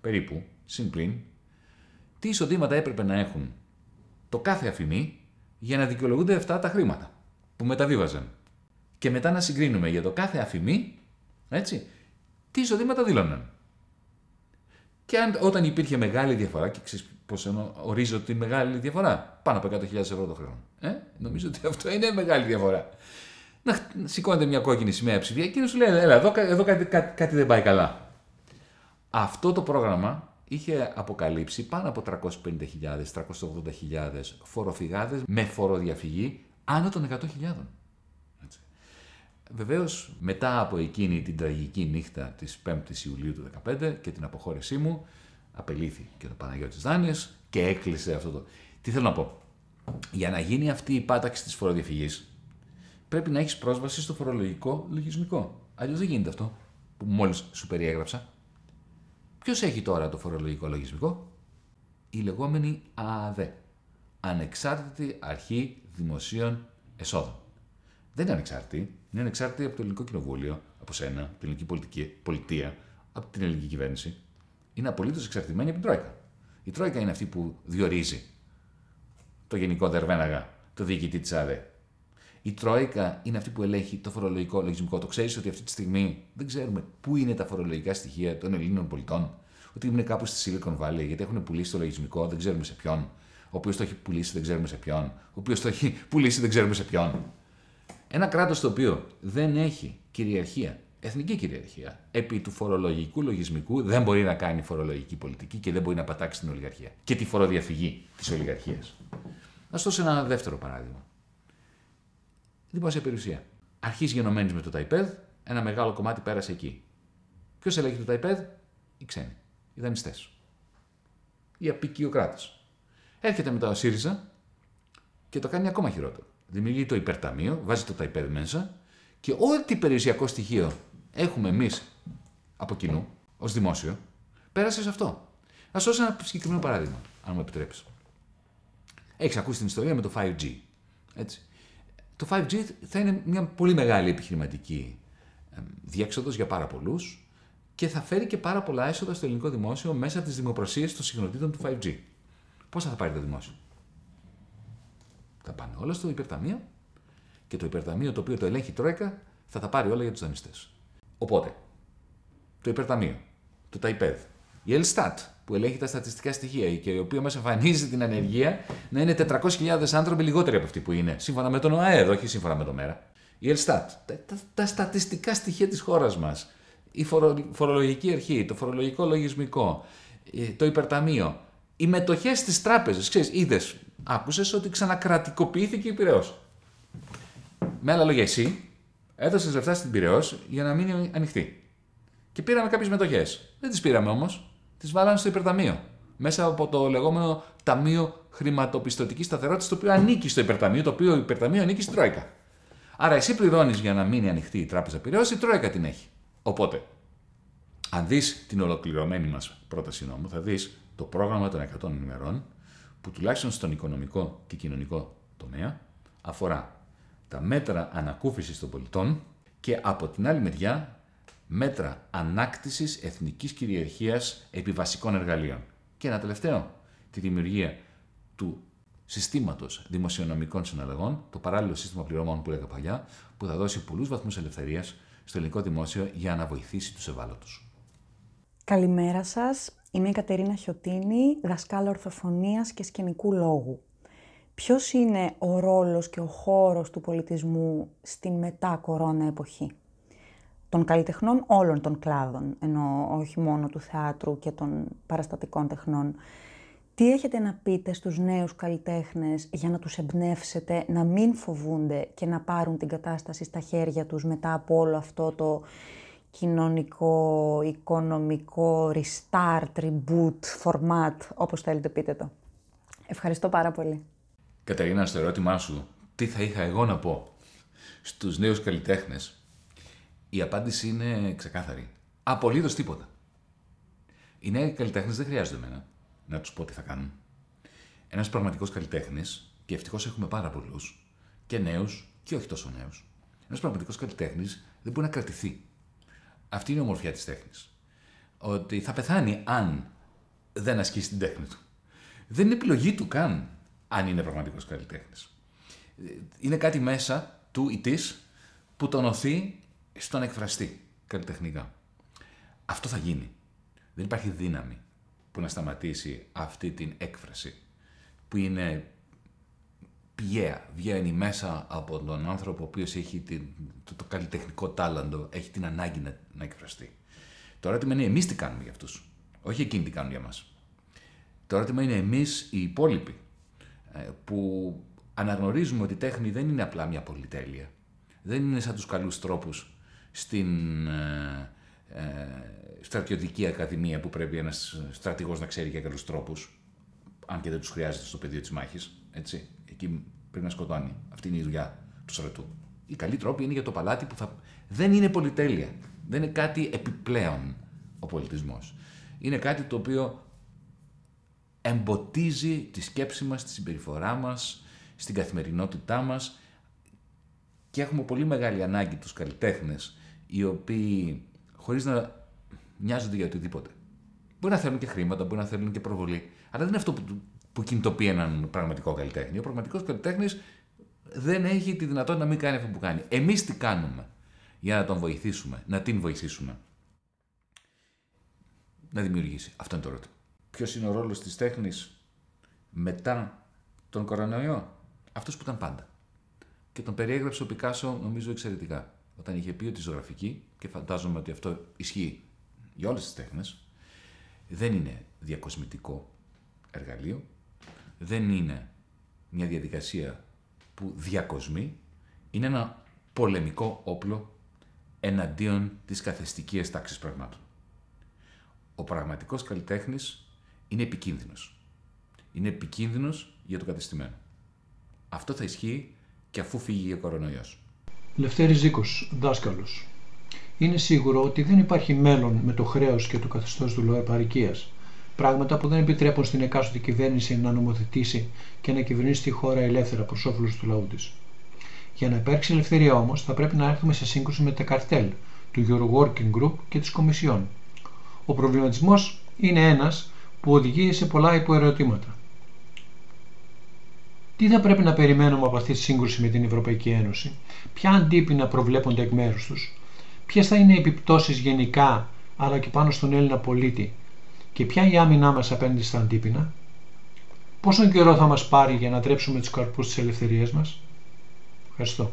περίπου, συμπλήν, τι εισοδήματα έπρεπε να έχουν το κάθε αφημή για να δικαιολογούνται αυτά τα χρήματα που μεταβίβαζαν. Και μετά να συγκρίνουμε για το κάθε αφημή, έτσι, τι εισοδήματα δήλωναν. Και όταν υπήρχε μεγάλη διαφορά, και ξέρεις πώς ορίζω τη μεγάλη διαφορά, πάνω από 100.000 ευρώ το χρόνο. Νομίζω ότι αυτό είναι μεγάλη διαφορά. Να σηκώνεται μια κόκκινη σημαία ψηφία και σου λέει: Ελά, εδώ κάτι δεν πάει καλά. Αυτό το πρόγραμμα είχε αποκαλύψει πάνω από 350.000, 380.000 φοροφυγάδες με φοροδιαφυγή άνω των 100.000. Βεβαίως, μετά από εκείνη την τραγική νύχτα της 5ης Ιουλίου του 2015 και την αποχώρησή μου, απελήθη και το Παναγιώτης Δάνης και έκλεισε αυτό το... Τι θέλω να πω? Για να γίνει αυτή η πάταξη της φοροδιαφυγής, πρέπει να έχεις πρόσβαση στο φορολογικό λογισμικό. Αλλιώς δεν γίνεται αυτό που μόλις σου περιέγραψα. Ποιος έχει τώρα το φορολογικό λογισμικό? Η λεγόμενη ΑΔΕ. Ανεξάρτητη Αρχή Δημοσίων Εσόδων. Δεν είναι ανεξάρτητη. Είναι ανεξάρτητη από το ελληνικό κοινοβούλιο, από σένα, από την ελληνική πολιτεία, από την ελληνική κυβέρνηση. Είναι απολύτως εξαρτημένη από την Τρόικα. Η Τρόικα είναι αυτή που διορίζει το γενικό δερβέναγα, το διοικητή της ΑΔΕ. Η Τρόικα είναι αυτή που ελέγχει το φορολογικό λογισμικό. Το ξέρεις ότι αυτή τη στιγμή δεν ξέρουμε πού είναι τα φορολογικά στοιχεία των Ελλήνων πολιτών. Ότι είναι κάπου στη Silicon Valley, γιατί έχουν πουλήσει το λογισμικό, δεν ξέρουμε σε ποιον. Ο οποίος το έχει πουλήσει, δεν ξέρουμε σε ποιον. Ο οποίος το έχει πουλήσει, δεν ξέρουμε σε ποιον. Ένα κράτος το οποίο δεν έχει κυριαρχία, εθνική κυριαρχία, επί του φορολογικού λογισμικού δεν μπορεί να κάνει φορολογική πολιτική και δεν μπορεί να πατάξει την ολιγαρχία και τη φοροδιαφυγή της ολιγαρχίας. Ας δώσω ένα δεύτερο παράδειγμα. Δημόσια περιουσία. Αρχής γενομένης με το Ταϊπέδ, ένα μεγάλο κομμάτι πέρασε εκεί. Ποιος ελέγχει το Ταϊπέδ? Οι ξένοι, οι δανειστές, οι απικιοκράτες. Έρχεται μετά ο ΣΥΡΙΖΑ και το κάνει ακόμα χειρότερο. Δημιουργεί το υπερταμείο, βάζει το Ταϊπέδ μέσα και ό,τι περιουσιακό στοιχείο έχουμε εμείς από κοινού, ως δημόσιο, πέρασε σε αυτό. Ας δώσω ένα συγκεκριμένο παράδειγμα, αν μου επιτρέπεις. Έχεις ακούσει την ιστορία με το 5G. Έτσι. Το 5G θα είναι μια πολύ μεγάλη επιχειρηματική διέξοδος για πάρα πολλούς και θα φέρει και πάρα πολλά έσοδα στο ελληνικό δημόσιο μέσα από τις δημοπρασίες των συγχνοτήτων του 5G. Πόσα θα πάρει το δημόσιο? Θα πάνε όλα στο υπερταμείο και το υπερταμείο, το οποίο το ελέγχει η Τρόικα, θα τα πάρει όλα για τους δανειστές. Οπότε, το υπερταμείο, το ΤΑΙΠΕΔ, η ΕΛΣΤΑΤ που ελέγχει τα στατιστικά στοιχεία και η οποία μας εμφανίζει την ανεργία να είναι 400.000 άνθρωποι λιγότεροι από αυτοί που είναι, σύμφωνα με τον ΟΑΕΔ, όχι σύμφωνα με το ΜΕΡΑ. Η ΕΛΣΤΑΤ, τα στατιστικά στοιχεία της χώρας μας, η φορολογική αρχή, το φορολογικό λογισμικό, το υπερταμείο, οι μετοχές στις τράπεζες. Ξέρεις, είδες, άκουσες ότι ξανακρατικοποιήθηκε η Πειραιώς. Με άλλα λόγια, εσύ έδωσες λεφτά στην Πειραιώς για να μείνει ανοιχτή. Και πήραμε κάποιες μετοχές. Δεν τις πήραμε όμως, τις βάλανε στο υπερταμείο. Μέσα από το λεγόμενο Ταμείο Χρηματοπιστωτικής Σταθερότητας, το οποίο ανήκει στο υπερταμείο, το οποίο υπερταμείο ανήκει στην Τρόικα. Άρα εσύ πληρώνεις για να μείνει ανοιχτή η τράπεζα Πειραιώς, η Τρόικα την έχει. Οπότε, αν δεις την ολοκληρωμένη μας πρόταση νόμου, θα δεις το πρόγραμμα των 100 ημερών, που τουλάχιστον στον οικονομικό και κοινωνικό τομέα αφορά τα μέτρα ανακούφισης των πολιτών και από την άλλη μεριά μέτρα ανάκτησης εθνικής κυριαρχίας επί βασικών εργαλείων. Και ένα τελευταίο, τη δημιουργία του συστήματος δημοσιονομικών συναλλαγών, το παράλληλο σύστημα πληρωμών που έλεγα παλιά, που θα δώσει πολλούς βαθμούς ελευθερίας στο ελληνικό δημόσιο για να βοηθήσει τους ευάλωτους. Καλημέρα σας. Είμαι η Κατερίνα Χιωτίνη, δασκάλα ορθοφωνίας και σκηνικού λόγου. Ποιος είναι ο ρόλος και ο χώρος του πολιτισμού στην μετά-κορώνα εποχή? Των καλλιτεχνών όλων των κλάδων, ενώ όχι μόνο του θεάτρου και των παραστατικών τεχνών. Τι έχετε να πείτε στους νέους καλλιτέχνες για να τους εμπνεύσετε, να μην φοβούνται και να πάρουν την κατάσταση στα χέρια τους μετά από όλο αυτό το κοινωνικό, οικονομικό, restart, reboot, format, όπως θέλετε πείτε το. Ευχαριστώ πάρα πολύ. Κατερίνα, στο ερώτημά σου, τι θα είχα εγώ να πω στους νέους καλλιτέχνες, η απάντηση είναι ξεκάθαρη. Απολύτως τίποτα. Οι νέοι καλλιτέχνες δεν χρειάζονται εμένα να τους πω τι θα κάνουν. Ένας πραγματικός καλλιτέχνης, και ευτυχώς έχουμε πάρα πολλούς, και νέους και όχι τόσο νέους, ένας πραγματικός καλλιτέχνης δεν μπορεί να κρατηθεί. Αυτή είναι η ομορφιά της τέχνης. Ότι θα πεθάνει αν δεν ασκήσει την τέχνη του. Δεν είναι επιλογή του καν, αν είναι πραγματικός καλλιτέχνης. Είναι κάτι μέσα του ή της που τον οθεί στον εκφραστή καλλιτεχνικά. Αυτό θα γίνει. Δεν υπάρχει δύναμη που να σταματήσει αυτή την έκφραση που είναι πηγαία, βγαίνει μέσα από τον άνθρωπο ο οποίος έχει το καλλιτεχνικό τάλαντο, έχει την ανάγκη να εκφραστεί. Το ερώτημα είναι εμείς τι κάνουμε για αυτούς, όχι εκείνοι τι κάνουν για μας. Το ερώτημα είναι εμείς οι υπόλοιποι που αναγνωρίζουμε ότι η τέχνη δεν είναι απλά μια πολυτέλεια. Δεν είναι σαν τους καλούς τρόπους στην στρατιωτική ακαδημία που πρέπει ένας στρατηγός να ξέρει για καλούς τρόπους, αν και δεν τους χρειάζεται στο πεδίο της μάχης, έτσι. Εκεί πρέπει να σκοτώνει. Αυτή είναι η δουλειά του στρατού. Οι καλοί τρόποι είναι για το παλάτι που θα... Δεν είναι πολυτέλεια. Δεν είναι κάτι επιπλέον ο πολιτισμός. Είναι κάτι το οποίο εμποτίζει τη σκέψη μας, τη συμπεριφορά μας, στην καθημερινότητά μας και έχουμε πολύ μεγάλη ανάγκη τους καλλιτέχνες οι οποίοι χωρίς να νοιάζονται για οτιδήποτε. Μπορεί να θέλουν και χρήματα, μπορεί να θέλουν και προβολή, αλλά δεν είναι αυτό που κινητοποιεί έναν πραγματικό καλλιτέχνη. Ο πραγματικός καλλιτέχνης δεν έχει τη δυνατότητα να μην κάνει αυτό που κάνει. Εμείς τι κάνουμε για να τον βοηθήσουμε, να την βοηθήσουμε να δημιουργήσει? Αυτό είναι το ερώτημα. Ποιος είναι ο ρόλος της τέχνης μετά τον κορονοϊό? Αυτός που ήταν πάντα. Και τον περιέγραψε ο Πικάσο νομίζω εξαιρετικά. όταν είχε πει ότι η ζωγραφική, και φαντάζομαι ότι αυτό ισχύει για όλες τις τέχνες, δεν είναι διακοσμητικό εργαλείο, δεν είναι μια διαδικασία που διακοσμεί, είναι ένα πολεμικό όπλο εναντίον της καθεστικής τάξης πραγμάτων. Ο πραγματικός καλλιτέχνης είναι επικίνδυνος. Είναι επικίνδυνος για το κατεστημένο. Αυτό θα ισχύει και αφού φύγει ο κορονοϊός. Λευτέρης Ζήκος, δάσκαλος. Είναι σίγουρο ότι δεν υπάρχει μέλλον με το χρέος και το καθεστώς του ΛΟΕ παροικίας. Πράγματα που δεν επιτρέπουν στην εκάστοτε κυβέρνηση να νομοθετήσει και να κυβερνήσει τη χώρα ελεύθερα προς όφελος του λαού της. Για να υπάρξει ελευθερία όμως, θα πρέπει να έρθουμε σε σύγκρουση με τα καρτέλ του Euroworking Group και της Κομισιόν. Ο προβληματισμός είναι ένας που οδηγεί σε πολλά υποερωτήματα. Τι θα πρέπει να περιμένουμε από αυτή τη σύγκρουση με την Ευρωπαϊκή Ένωση, ποια αντίπεινα προβλέπονται εκ μέρους τους, ποιες θα είναι οι επιπτώσεις γενικά αλλά και πάνω στον Έλληνα πολίτη και ποια η άμυνά μας απέναντι στα αντίπεινα, πόσο καιρό θα μας πάρει για να τρέψουμε τους καρπούς της ελευθερίας μας. Ευχαριστώ.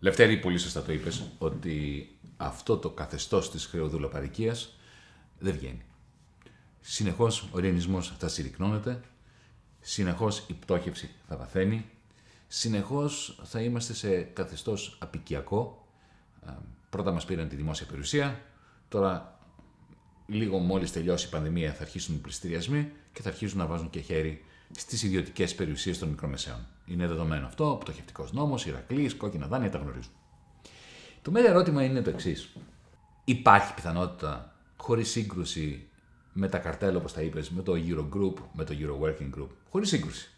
Λευτέρη, πολύ σωστά το είπες, ότι αυτό το καθεστώς της χρεοδουλοπαρικίας δεν βγαίνει. Συνεχώς ο ελληνισμός θα συρρυκνώνεται, συνεχώς η πτώχευση θα βαθαίνει, συνεχώς θα είμαστε σε καθεστώς απικιακό. Πρώτα μας πήραν τη δημόσια περιουσία, τώρα λίγο μόλις τελειώσει η πανδημία θα αρχίσουν οι πληστηριασμοί και θα αρχίσουν να βάζουν και χέρι στις ιδιωτικές περιουσίες των μικρομεσαίων. Είναι δεδομένο αυτό, ο πτωχευτικός νόμος, Ηρακλής, κόκκινα δάνεια, τα γνωρίζουν. Το μέγα ερώτημα είναι το εξής. Υπάρχει πιθανότητα, χωρίς σύγκρουση με τα καρτέλ, όπως τα είπες, με το Eurogroup, με το Euroworking Group, χωρίς σύγκρουση,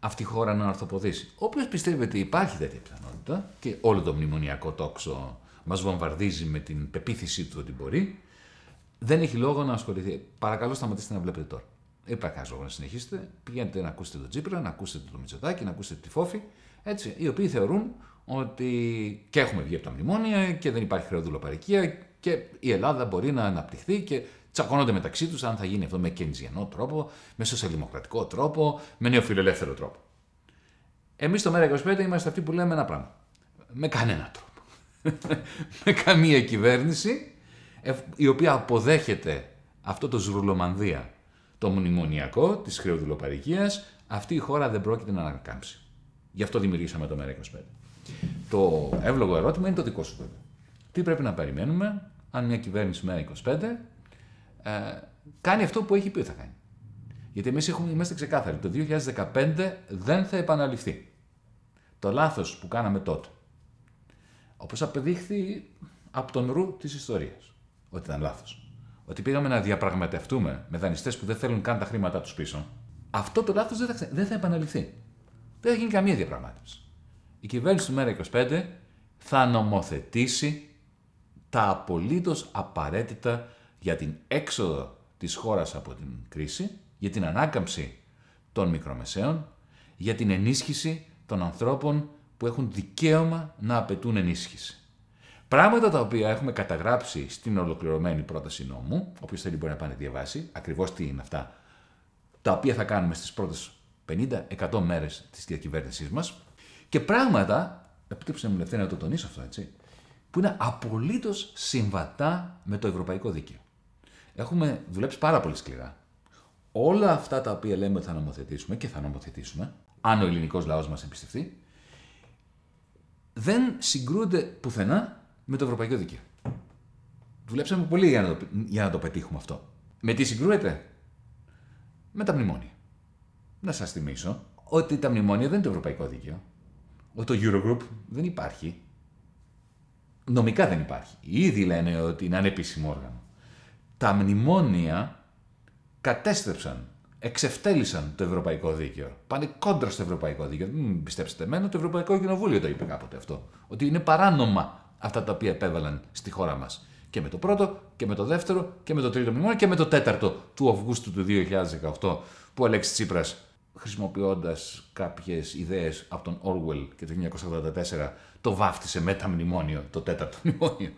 αυτή η χώρα να αρθοποδήσει? Όποιος πιστεύει ότι υπάρχει τέτοια πιθανότητα, και όλο το μνημονιακό τόξο μας βομβαρδίζει με την πεποίθησή του ότι μπορεί, δεν έχει λόγο να ασχοληθεί. Παρακαλώ, σταματήστε να βλέπετε τώρα. Δεν υπάρχει κανένα λόγο να συνεχίσετε. Πηγαίνετε να ακούσετε τον Τσίπρα, να ακούσετε τον Μητσοτάκη, να ακούσετε τη Φόφη, έτσι, οι οποίοι θεωρούν ότι και έχουμε βγει από τα μνημόνια και δεν υπάρχει χρεοδουλοπαρικία και η Ελλάδα μπορεί να αναπτυχθεί, και τσακώνονται μεταξύ τους αν θα γίνει αυτό με κεντζιανό τρόπο, με σοσιαλδημοκρατικό τρόπο, με νεοφιλελεύθερο τρόπο. Εμείς στο ΜΕΡΑ25 είμαστε αυτοί που λέμε ένα πράγμα. Με κανένα τρόπο. Με καμία κυβέρνηση η οποία αποδέχεται αυτό το ζουρλομανδία, το μνημονιακό της χρεοδουλοπαρικίας, αυτή η χώρα δεν πρόκειται να ανακάμψει. Γι' αυτό δημιουργήσαμε το ΜΕΡΑ25. Το εύλογο ερώτημα είναι το δικό σου βέβαια. Τι πρέπει να περιμένουμε αν μια κυβέρνηση ΜΕΡΑ25 κάνει αυτό που έχει πει ότι θα κάνει? Γιατί εμείς είμαστε ξεκάθαροι. Το 2015 δεν θα επαναληφθεί το λάθος που κάναμε τότε, όπως απεδείχθη από τον ρου της ιστορίας ότι ήταν λάθος. Ότι πήγαμε να διαπραγματευτούμε με δανειστές που δεν θέλουν καν τα χρήματά τους πίσω. Αυτό το λάθος δεν θα επαναληφθεί. Δεν θα γίνει καμία διαπραγμάτευση. Η κυβέρνηση του ΜΕΡΑ25 θα νομοθετήσει τα απολύτως απαραίτητα για την έξοδο της χώρας από την κρίση, για την ανάκαμψη των μικρομεσαίων, για την ενίσχυση των ανθρώπων που έχουν δικαίωμα να απαιτούν ενίσχυση. Πράγματα τα οποία έχουμε καταγράψει στην ολοκληρωμένη πρόταση νόμου, όποιος θέλει μπορεί να πάει να διαβάσει ακριβώς τι είναι αυτά, τα οποία θα κάνουμε στις πρώτες 50-100 μέρες της διακυβέρνησής μας, και πράγματα, επιτρέψτε μου Λευτέρη να το τονίσω αυτό, έτσι, που είναι απολύτως συμβατά με το ευρωπαϊκό δίκαιο. Έχουμε δουλέψει πάρα πολύ σκληρά. Όλα αυτά τα οποία λέμε ότι θα νομοθετήσουμε, και θα νομοθετήσουμε, αν ο ελληνικός λαός μας εμπιστευτεί, δεν συγκρούνται πουθενά με το ευρωπαϊκό δίκαιο. Δουλέψαμε πολύ για να το πετύχουμε αυτό. Με τι συγκρούεται? Με τα μνημόνια. Να σας θυμίσω ότι τα μνημόνια δεν είναι το ευρωπαϊκό δίκαιο. Ότι το Eurogroup δεν υπάρχει. Νομικά δεν υπάρχει. Ήδη λένε ότι είναι ανεπίσημο όργανο. Τα μνημόνια κατέστρεψαν, εξευτέλισαν το ευρωπαϊκό δίκαιο. Πάνε κόντρα στο ευρωπαϊκό δίκαιο. Μην πιστέψετε εμένα, το Ευρωπαϊκό Κοινοβούλιο το είπε κάποτε αυτό. Ότι είναι παράνομα αυτά τα οποία επέβαλαν στη χώρα μας. Και με το πρώτο, και με το δεύτερο, και με το τρίτο μνημόνιο, και με το τέταρτο του Αυγούστου του 2018, που ο Αλέξης Τσίπρας, χρησιμοποιώντας κάποιες ιδέες από τον Orwell και το 1984, το βάφτισε μεταμνημόνιο, το τέταρτο μνημόνιο.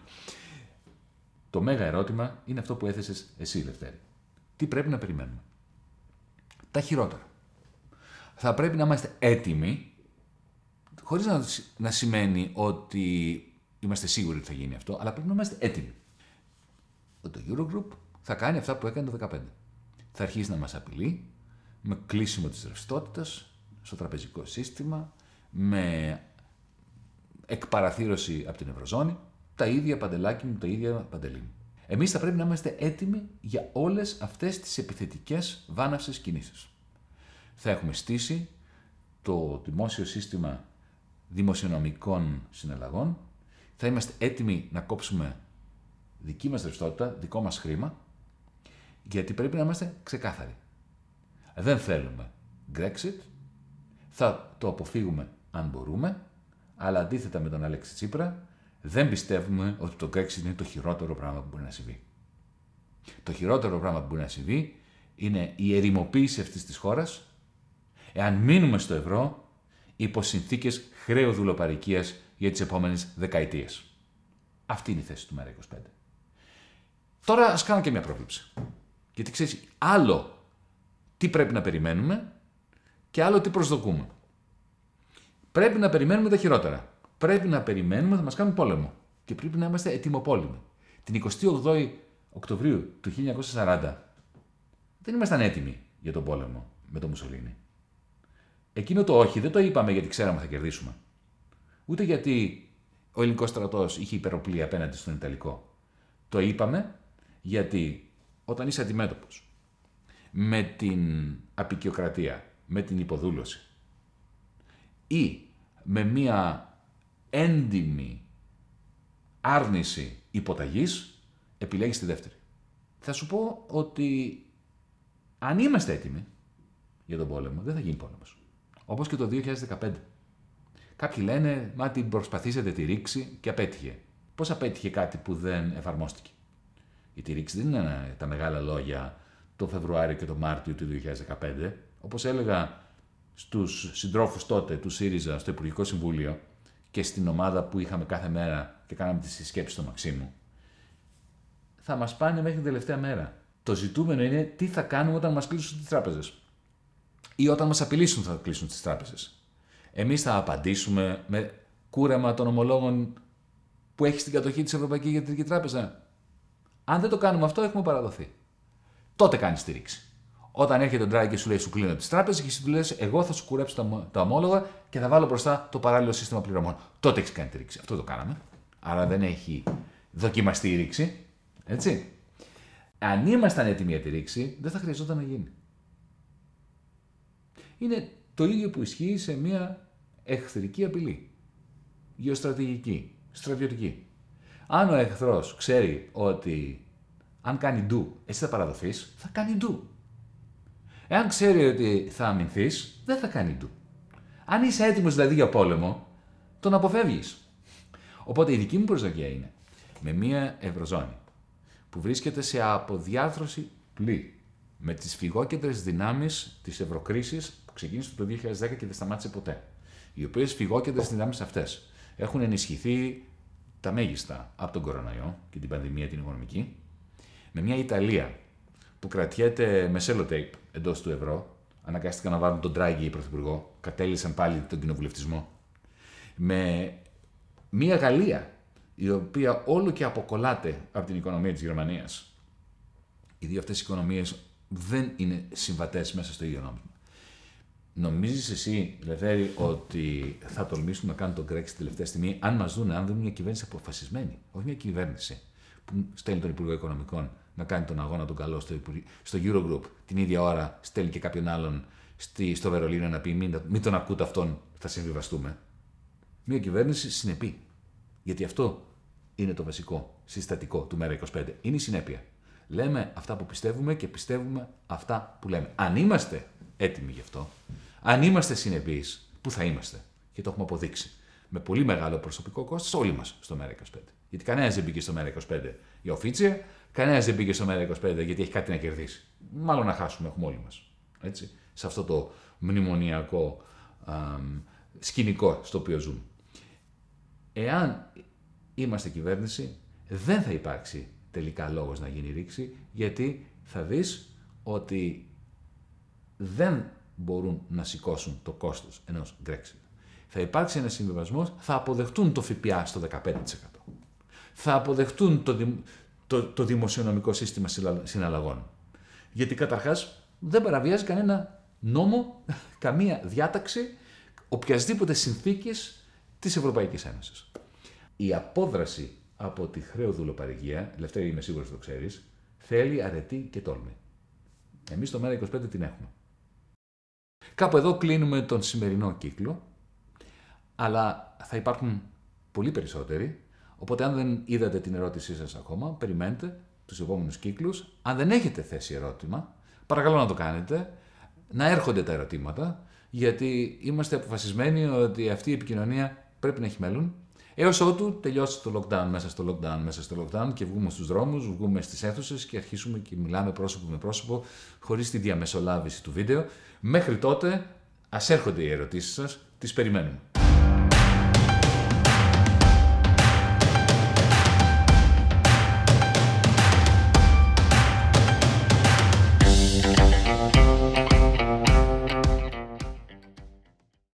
Το μέγα ερώτημα είναι αυτό που έθεσες εσύ, Λευτέρη. Τι πρέπει να περιμένουμε? Τα χειρότερα. Θα πρέπει να είμαστε έτοιμοι, χωρίς να σημαίνει ότι είμαστε σίγουροι ότι θα γίνει αυτό, αλλά πρέπει να είμαστε έτοιμοι. Το Eurogroup θα κάνει αυτά που έκανε το 2015. Θα αρχίσει να μας απειλεί με κλείσιμο της ρευστότητας στο τραπεζικό σύστημα, με εκπαραθύρωση από την Ευρωζώνη, τα ίδια παντελάκι μου, τα ίδια παντελή. Εμείς θα πρέπει να είμαστε έτοιμοι για όλες αυτές τις επιθετικές βάναυσες κινήσεις. Θα έχουμε στήσει το δημόσιο σύστημα δημοσιονομικών συναλλαγών, θα είμαστε έτοιμοι να κόψουμε δική μας ρευστότητα, δικό μας χρήμα, γιατί πρέπει να είμαστε ξεκάθαροι. Δεν θέλουμε Brexit, θα το αποφύγουμε αν μπορούμε, αλλά αντίθετα με τον Αλέξη Τσίπρα, δεν πιστεύουμε ότι το Brexit είναι το χειρότερο πράγμα που μπορεί να συμβεί. Το χειρότερο πράγμα που μπορεί να συμβεί είναι η ερημοποίηση αυτής της χώρας, εάν μείνουμε στο ευρώ, υπό συνθήκες χρέου δουλοπαρικίας για τις επόμενες δεκαετίες. Αυτή είναι η θέση του ΜΕΡΑ25. Τώρα ας κάνω και μια πρόβλεψη. Γιατί ξέρεις, άλλο τι πρέπει να περιμένουμε και άλλο τι προσδοκούμε. Πρέπει να περιμένουμε τα χειρότερα. Πρέπει να περιμένουμε ότι θα μας κάνουν πόλεμο. Και πρέπει να είμαστε ετοιμοπόλεμοι. Την 28η Οκτωβρίου του 1940 δεν ήμασταν έτοιμοι για τον πόλεμο με τον Μουσολίνι. Εκείνο το όχι δεν το είπαμε γιατί ξέραμε θα κερδίσουμε. Ούτε γιατί ο ελληνικός στρατός είχε υπεροπλία απέναντι στον Ιταλικό. Το είπαμε γιατί όταν είσαι αντιμέτωπος με την αποικιοκρατία, με την υποδούλωση ή με μία έντιμη άρνηση υποταγής, επιλέγεις τη δεύτερη. Θα σου πω ότι αν είμαστε έτοιμοι για τον πόλεμο, δεν θα γίνει πόλεμος. Όπως και το 2015. Κάποιοι λένε, μα την προσπαθήσατε τη ρήξη και απέτυχε. Πώς απέτυχε κάτι που δεν εφαρμόστηκε? Η τη ρήξη δεν είναι τα μεγάλα λόγια το Φεβρουάριο και το Μάρτιο του 2015. Όπως έλεγα στους συντρόφους τότε του ΣΥΡΙΖΑ στο Υπουργικό Συμβούλιο και στην ομάδα που είχαμε κάθε μέρα και κάναμε τις συσκέψεις στο Μαξίμου, θα μας πάνε μέχρι την τελευταία μέρα. Το ζητούμενο είναι τι θα κάνουμε όταν μας κλείσουν τις τράπεζες. Ή όταν μας απειλήσουν θα κλείσουν τις τράπεζες. Εμείς θα απαντήσουμε με κούρεμα των ομολόγων που έχει στην κατοχή της Ευρωπαϊκής Κεντρική Τράπεζα. Αν δεν το κάνουμε αυτό, έχουμε παραδοθεί. Τότε κάνεις τη ρήξη. Όταν έρχεται ο Draghi και σου λέει: σου κλείνω τις τράπεζες, και εσύ του λες: εγώ θα σου κουρέψω τα ομόλογα και θα βάλω μπροστά το παράλληλο σύστημα πληρωμών. Τότε έχεις κάνει τη ρήξη. Αυτό το κάναμε. Άρα δεν έχει δοκιμαστεί η ρήξη. Έτσι. Αν ήμασταν έτοιμοι για τη ρήξη, δεν θα χρειαζόταν να γίνει. Είναι το ίδιο που ισχύει σε μια εχθρική απειλή. Γεωστρατηγική, στρατιωτική. Αν ο εχθρός ξέρει ότι αν κάνει ντου, εσύ θα παραδοθείς, θα κάνει ντου. Εάν ξέρει ότι θα αμυνθείς, δεν θα κάνει ντου. Αν είσαι έτοιμος δηλαδή για πόλεμο, τον αποφεύγεις. Οπότε η δική μου προσδοκία είναι με μια ευρωζώνη που βρίσκεται σε αποδιάρθρωση πλή με τις φυγόκεντρες δυνάμεις της ευρωκρίσης που ξεκίνησε το 2010 και δεν σταμάτησε ποτέ. Οι οποίες φυγόκεντρες δυνάμεις αυτές έχουν ενισχυθεί τα μέγιστα από τον κοροναϊό και την πανδημία την οικονομική, με μια Ιταλία που κρατιέται με σέλοτέιπ εντός του ευρώ, αναγκάστηκαν να βάλουν τον Draghi πρωθυπουργό, κατέλησαν πάλι τον κοινοβουλευτισμό, με μια Γαλλία η οποία όλο και αποκολλάται από την οικονομία της Γερμανίας. Οι δύο αυτές οι οικονομίες δεν είναι συμβατές μέσα στο ίδιο νόμισμα. Νομίζεις εσύ, Λευτέρη, ότι θα τολμήσουν να κάνουν τον Brexit τελευταία στιγμή, αν μας δουν, αν δουν μια κυβέρνηση αποφασισμένη, όχι μια κυβέρνηση που στέλνει τον Υπουργό Οικονομικών να κάνει τον αγώνα τον καλό στο Eurogroup, την ίδια ώρα στέλνει και κάποιον άλλον στο Βερολίνο να πει μην τον ακούτε αυτόν, θα συμβιβαστούμε. Μια κυβέρνηση συνεπή. Γιατί αυτό είναι το βασικό συστατικό του ΜΕΡΑ25. Είναι η συνέπεια. Λέμε αυτά που πιστεύουμε και πιστεύουμε αυτά που λέμε. Αν είμαστε έτοιμοι γι' αυτό, αν είμαστε συνεπείς, που θα είμαστε, και το έχουμε αποδείξει με πολύ μεγάλο προσωπικό κόστος όλοι μας στο ΜΕΡΑ25. Γιατί κανένας δεν μπήκε στο ΜΕΡΑ25 για οφίτσια, κανένας δεν μπήκε στο ΜΕΡΑ25 γιατί έχει κάτι να κερδίσει. Μάλλον να χάσουμε, έχουμε όλοι μας. Έτσι, σε αυτό το μνημονιακό σκηνικό στο οποίο ζούμε. Εάν είμαστε κυβέρνηση, δεν θα υπάρξει τελικά λόγος να γίνει ρήξη, γιατί θα δεις ότι δεν μπορούν να σηκώσουν το κόστος ενός Brexit. Θα υπάρξει ένας συμβιβασμός, θα αποδεχτούν το ΦΠΑ στο 15%. Θα αποδεχτούν το δημοσιονομικό σύστημα συναλλαγών. Γιατί καταρχάς δεν παραβιάζει κανένα νόμο, καμία διάταξη, οποιασδήποτε συνθήκης της Ευρωπαϊκής Ένωσης. Η απόδραση από τη χρεοδουλοπαργία, Λευτέρη είμαι σίγουρος ότι το ξέρεις, θέλει αρετή και τόλμη. Εμείς το ΜΕΡΑ25 την έχουμε. Κάπου εδώ κλείνουμε τον σημερινό κύκλο, αλλά θα υπάρχουν πολύ περισσότεροι, οπότε αν δεν είδατε την ερώτησή σας ακόμα, περιμένετε τους επόμενους κύκλους. Αν δεν έχετε θέσει ερώτημα, παρακαλώ να το κάνετε, να έρχονται τα ερωτήματα, γιατί είμαστε αποφασισμένοι ότι αυτή η επικοινωνία πρέπει να έχει μέλλον, έως ότου τελειώσει το lockdown, μέσα στο lockdown και βγούμε στους δρόμους, βγούμε στις αίθουσες και αρχίσουμε και μιλάμε πρόσωπο με πρόσωπο, χωρίς τη διαμεσολάβηση του βίντεο. Μέχρι τότε, ας έρχονται οι ερωτήσεις σας, τις περιμένουμε.